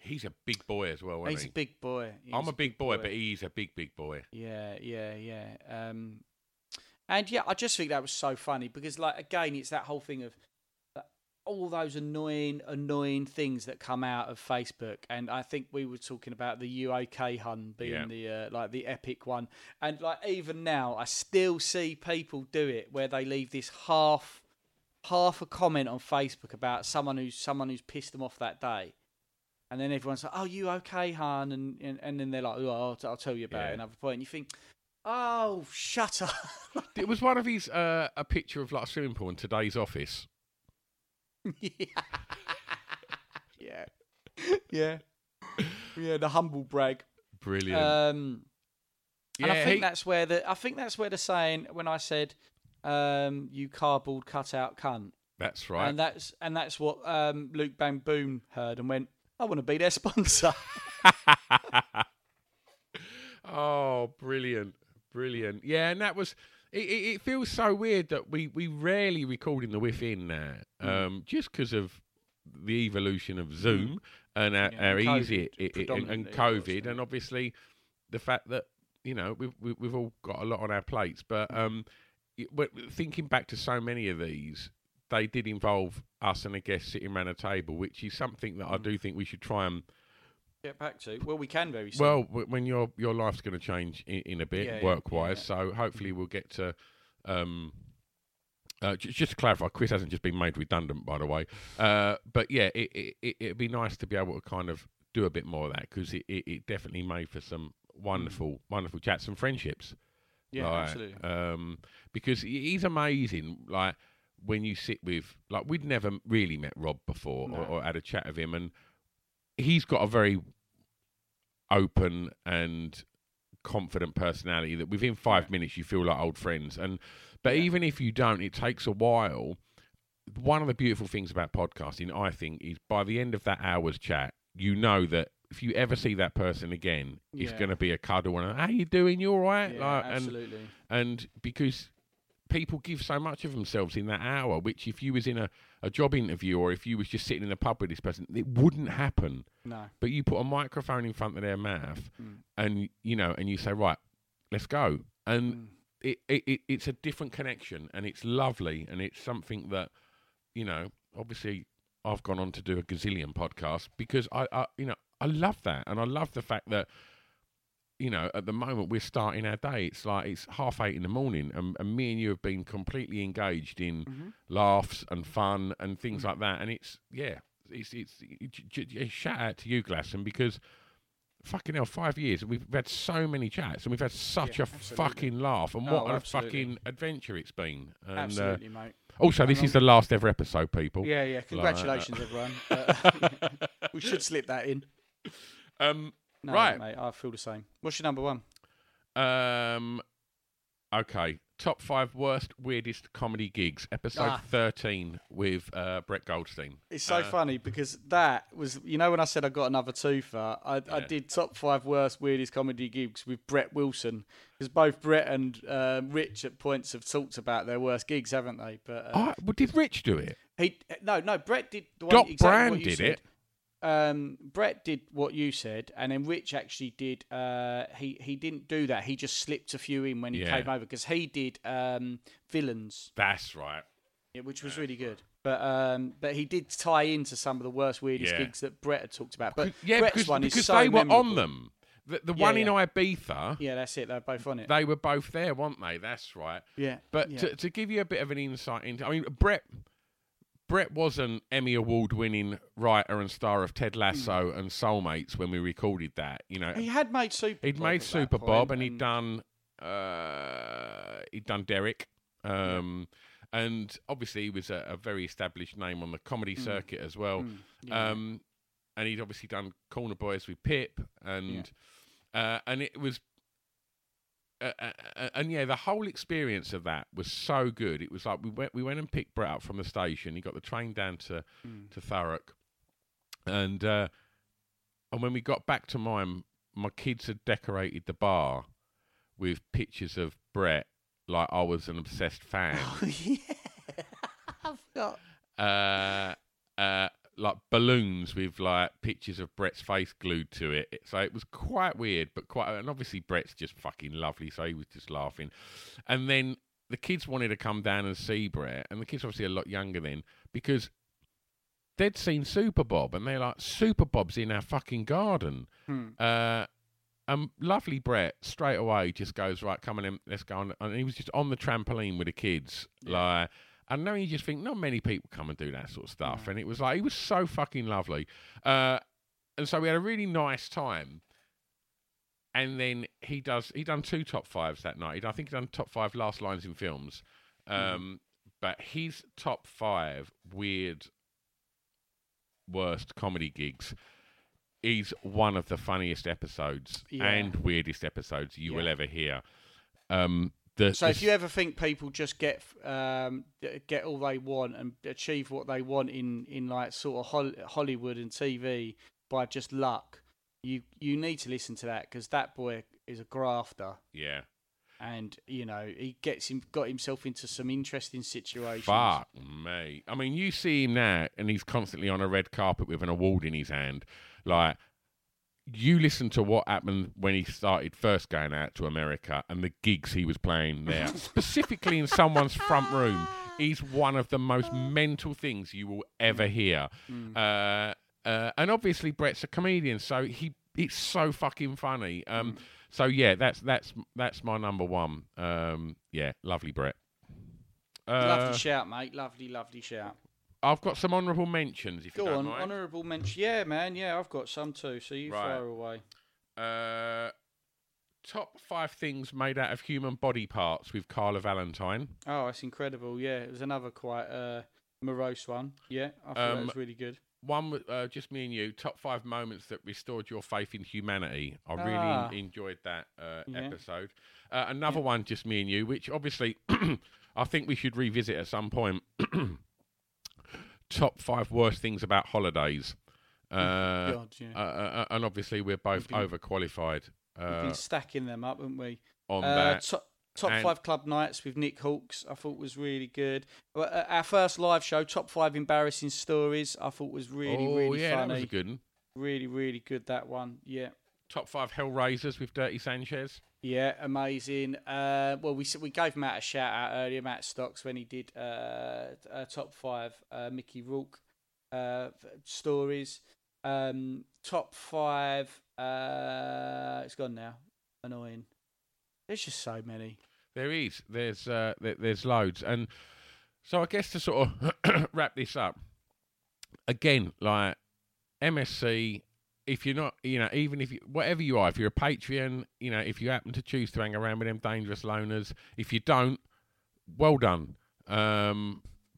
He's a big boy as well, isn't he? He's a big boy. I'm a big boy, but he's a big boy. Yeah. I just think that was so funny because, again, it's that whole thing of all those annoying things that come out of Facebook. And I think we were talking about the UAK hun being the epic one. And even now, I still see people do it where they leave this half a comment on Facebook about someone who's pissed them off that day, and then everyone's like, "Oh, you okay, hon?" And then they're like, "Oh, I'll tell you about it another point." And you think, "Oh, shut up!" It was one of his a picture of a swimming pool in today's office. yeah. The humble brag, brilliant. And I think that's where the saying when I said. You cardboard cutout cunt. That's right. And that's what Luke Bang Boom heard and went, I want to be their sponsor. Oh, brilliant. Yeah, and that was it feels so weird that we rarely record in the within now. Just because of the evolution of Zoom and our and easy COVID, and COVID and obviously the fact that, you know, we've all got a lot on our plates, but thinking back to so many of these, they did involve us and a guest sitting around a table, which is something that I do think we should try and get back to. Well, we can very soon. Well, when your life's going to change in a bit, work-wise, so hopefully we'll get to... just to clarify, Chris hasn't just been made redundant, by the way. But yeah, it'd be nice to be able to kind of do a bit more of that, because it definitely made for some wonderful chats and friendships. Yeah, like, absolutely. Because he's amazing. Like, when you sit with, like, we'd never really met Rob before, no, or had a chat with him, and he's got a very open and confident personality that within 5 minutes you feel like old friends. And but even if you don't, it takes a while. One of the beautiful things about podcasting, I think, is by the end of that hour's chat, you know that if you ever see that person again, it's going to be a cuddle and how you doing, you all right? Yeah, like, absolutely. And because people give so much of themselves in that hour, which if you was in a job interview or if you was just sitting in a pub with this person, it wouldn't happen. No. But you put a microphone in front of their mouth and, you know, and you say, right, let's go. And it's a different connection, and it's lovely, and it's something that, you know, obviously I've gone on to do a gazillion podcasts because I you know, I love that. And I love the fact that, you know, at the moment we're starting our day. It's like it's 8:30 in the morning, and me and you have been completely engaged in laughs and fun and things like that. And it's shout out to you, Glasson, because fucking hell, 5 years and we've had so many chats and we've had such a fucking laugh. And what a fucking adventure it's been. And, absolutely, mate. Also, this is the last ever episode, people. Yeah, yeah. Congratulations, everyone. We should slip that in. No, right, mate, I feel the same. What's your number one? Okay, top 5 worst, weirdest comedy gigs, episode 13 with Brett Goldstein. It's so funny because that was, you know, when I said I got another twofer, I did top 5 worst, weirdest comedy gigs with Brett Wilson, because both Brett and Rich at points have talked about their worst gigs, haven't they? But well, did Rich do it? No, Brett did the one. Doc exactly Brand what you did said. It. Brett did what you said, and then Rich actually did. He didn't do that. He just slipped a few in when he came over, because he did villains. That's right. Yeah, which was really good. But he did tie into some of the worst, weirdest gigs that Brett had talked about. But Brett's one is so memorable. Because they were on them. The one in Ibiza. Yeah, that's it. They were both on it. They were both there, weren't they? That's right. Yeah. But to give you a bit of an insight into, I mean, Brett was an Emmy Award-winning writer and star of Ted Lasso and Soulmates when we recorded that. You know, he had made Super. He'd made Super Bob, and he'd done Derek, and obviously he was a very established name on the comedy circuit as well. Yeah. And he'd obviously done Corner Boys with Pip, and it was. The whole experience of that was so good. It was like we went and picked Brett up from the station. He got the train down to Thurrock, and when we got back to mine, my kids had decorated the bar with pictures of Brett, like I was an obsessed fan. Oh, yeah, I've got like balloons with like pictures of Brett's face glued to it. So it was quite weird, but and obviously Brett's just fucking lovely, so he was just laughing. And then the kids wanted to come down and see Brett, and the kids obviously a lot younger then, because they'd seen Super Bob, and they're like, Super Bob's in our fucking garden. And lovely Brett straight away just goes, right, come on in, let's go on. And he was just on the trampoline with the kids, like. And now you just think, not many people come and do that sort of stuff. Yeah. And it was like, he was so fucking lovely. And so we had a really nice time. And then he'd done 2 top 5s that night. I think he'd done top 5 last lines in films. But his top 5 weird, worst comedy gigs is one of the funniest episodes and weirdest episodes you will ever hear. If you ever think people just get all they want and achieve what they want in like sort of Hollywood and TV by just luck, you need to listen to that, because that boy is a grafter. Yeah, and you know he got himself into some interesting situations. Fuck me! I mean, you see him now, and he's constantly on a red carpet with an award in his hand, like. You listen to what happened when he started first going out to America and the gigs he was playing there, specifically in someone's front room, is one of the most mental things you will ever hear. And obviously, Brett's a comedian, so it's so fucking funny. So yeah, that's my number one. Lovely Brett. Lovely shout, mate. Lovely shout. I've got some honourable mentions, if you don't mind. Go on, honourable mentions. Yeah, man. Yeah, I've got some too, so you fire away. Top 5 things made out of human body parts with Carla Valentine. Oh, that's incredible. Yeah, it was another quite morose one. Yeah, I thought that was really good. One, just me and you, top 5 moments that restored your faith in humanity. I really enjoyed that episode. Another one, just me and you, which obviously I think we should revisit at some point. Top 5 worst things about holidays. And obviously we're both overqualified. We've been stacking them up, haven't we? On that. Top 5 club nights with Nick Hawkes, I thought was really good. Our first live show, top 5 embarrassing stories, I thought was really funny. Oh, yeah, that was a good one. Really, really good, that one, yeah. Top 5 Hellraisers with Dirty Sanchez. Yeah, amazing. Well, we gave Matt a shout-out earlier, Matt Stocks, when he did top 5 Mickey Rourke stories. Top 5... it's gone now. Annoying. There's just so many. There is. There's loads. And so I guess to sort of wrap this up, again, like MSC, if you're not, you know, even if you, whatever you are, if you're a Patreon, you know, if you happen to choose to hang around with them dangerous loners, if you don't, well done.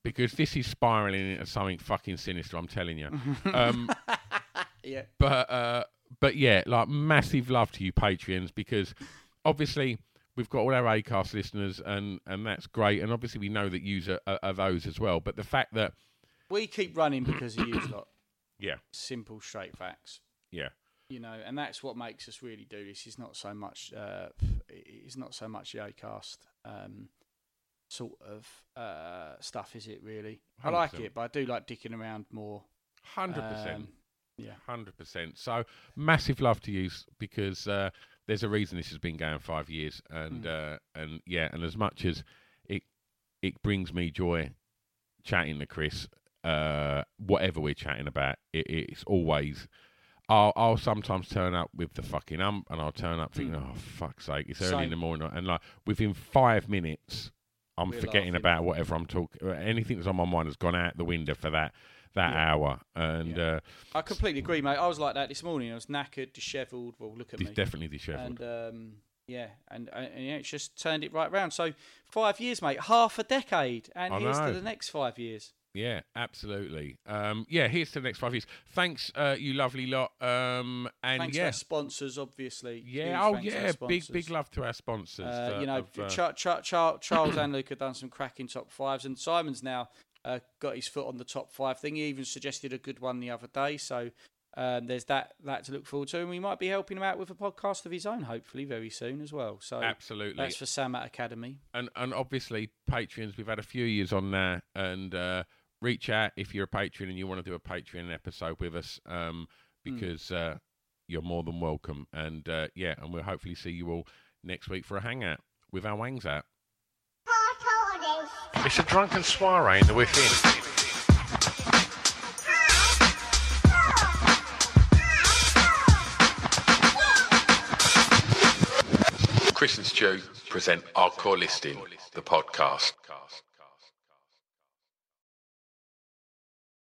Because this is spiralling into something fucking sinister, I'm telling you. Yeah. But yeah, like massive love to you Patreons, because obviously we've got all our Acast listeners and that's great. And obviously we know that yous are those as well. But the fact that... we keep running because of yous lot. Yeah. Simple, straight facts. Yeah. You know, and that's what makes us really do this. It's not so much the Acast sort of stuff, is it really? 100%. I like it, but I do like dicking around more. 100%. Yeah, 100%. So massive love to you, because there's a reason this has been going 5 years, and as much as it brings me joy chatting to Chris, whatever we're chatting about, it's always I'll sometimes turn up with the fucking hump, and I'll turn up thinking, oh fuck's sake, it's early in the morning, and like within 5 minutes, we're forgetting about whatever I'm talking. Anything that's on my mind has gone out the window for that hour, and I completely agree, mate. I was like that this morning. I was knackered, dishevelled. Well, look at me. Definitely dishevelled. And it just turned it right round. So 5 years, mate, half a decade, and here's to the next 5 years. Yeah, absolutely. Here's to the next 5 years. Thanks, you lovely lot. And thanks to our sponsors, obviously. Yeah. Big love to our sponsors. Charles and Luke have done some cracking top fives, and Simon's now. Got his foot on the top 5 thing. He even suggested a good one the other day. So there's that to look forward to. And we might be helping him out with a podcast of his own, hopefully, very soon as well. So absolutely. That's for Sam at Academy. And obviously, Patreons, we've had a few years on there. And reach out if you're a Patreon and you want to do a Patreon episode with us, because you're more than welcome. And, and we'll hopefully see you all next week for a hangout with our wangs out. It's a drunken soiree in the within. Chris and Stu present Hardcore Listing, the podcast.